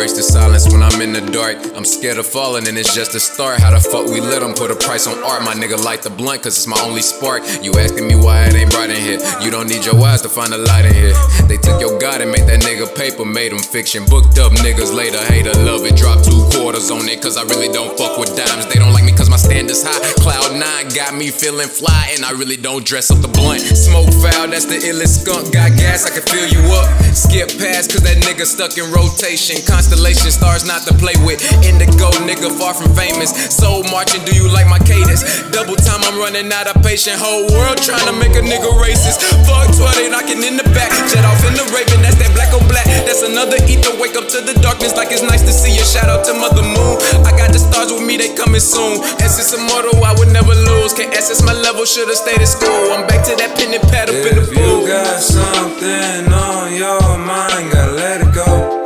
Embrace the silence when I'm in the dark. I'm scared of falling and it's just a start. How the fuck we let them put a price on art? My nigga light the blunt cause it's my only spark. You asking me why it ain't bright in here? You don't need your eyes to find a light in here. They took your God and made that nigga paper, made him fiction. Booked up niggas later, hater love it. Drop 2 quarters on it cause I really don't fuck with dimes. They don't like me cause my standards high. Cloud 9 got me feeling fly and I really don't dress up the blunt. Smoke foul, that's the illest skunk. Got gas, I can fill you up. Skip past cause that nigga stuck in rotation. Constellation stars not to play with. Indigo nigga far from famous. Soul marching, do you like my cadence? Double time, I'm running out of patience. Whole world trying to make a nigga racist. Fuck 20, knocking in the back. Jet off in the Raven, that's that black on black. That's another ether, wake up to the darkness. Like it's nice to see you, shout out to Mother Moon. I got the stars with me, they coming soon. Essence immortal, I would never lose. Can't access my level, should've stayed at school. I'm back to that pen and pad up in the pool. If you got something on your mind, gotta let it go.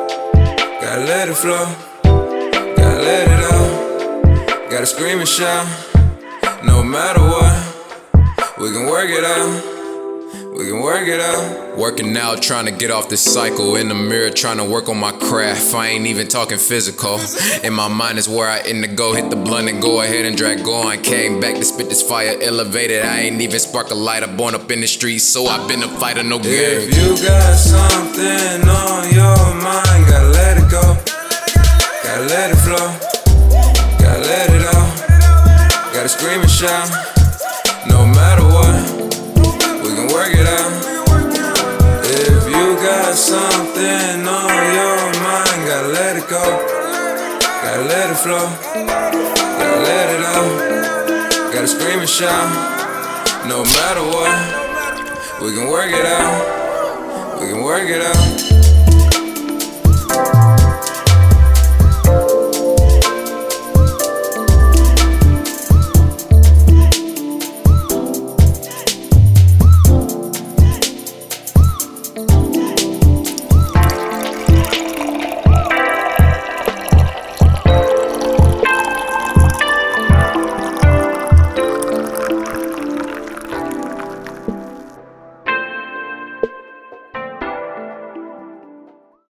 Gotta let it flow. Gotta let it out. Gotta scream and shout. No matter what, we can work it out. We can work it out. Working out, trying to get off this cycle. In the mirror, trying to work on my craft. I ain't even talking physical. In my mind is where I indigo. Hit the blunt and go ahead and drag on. Came back to spit this fire elevated. I ain't even spark a light. I'm born up in the streets, so I've been a fighter, no good. If you got something on your mind, gotta let it go. Gotta let it flow. Gotta let it out. Gotta scream and shout. No matter what. Work it out. If you got something on your mind, gotta let it go. Gotta let it flow. Gotta let it out. Gotta scream and shout. No matter what, we can work it out. We can work it out.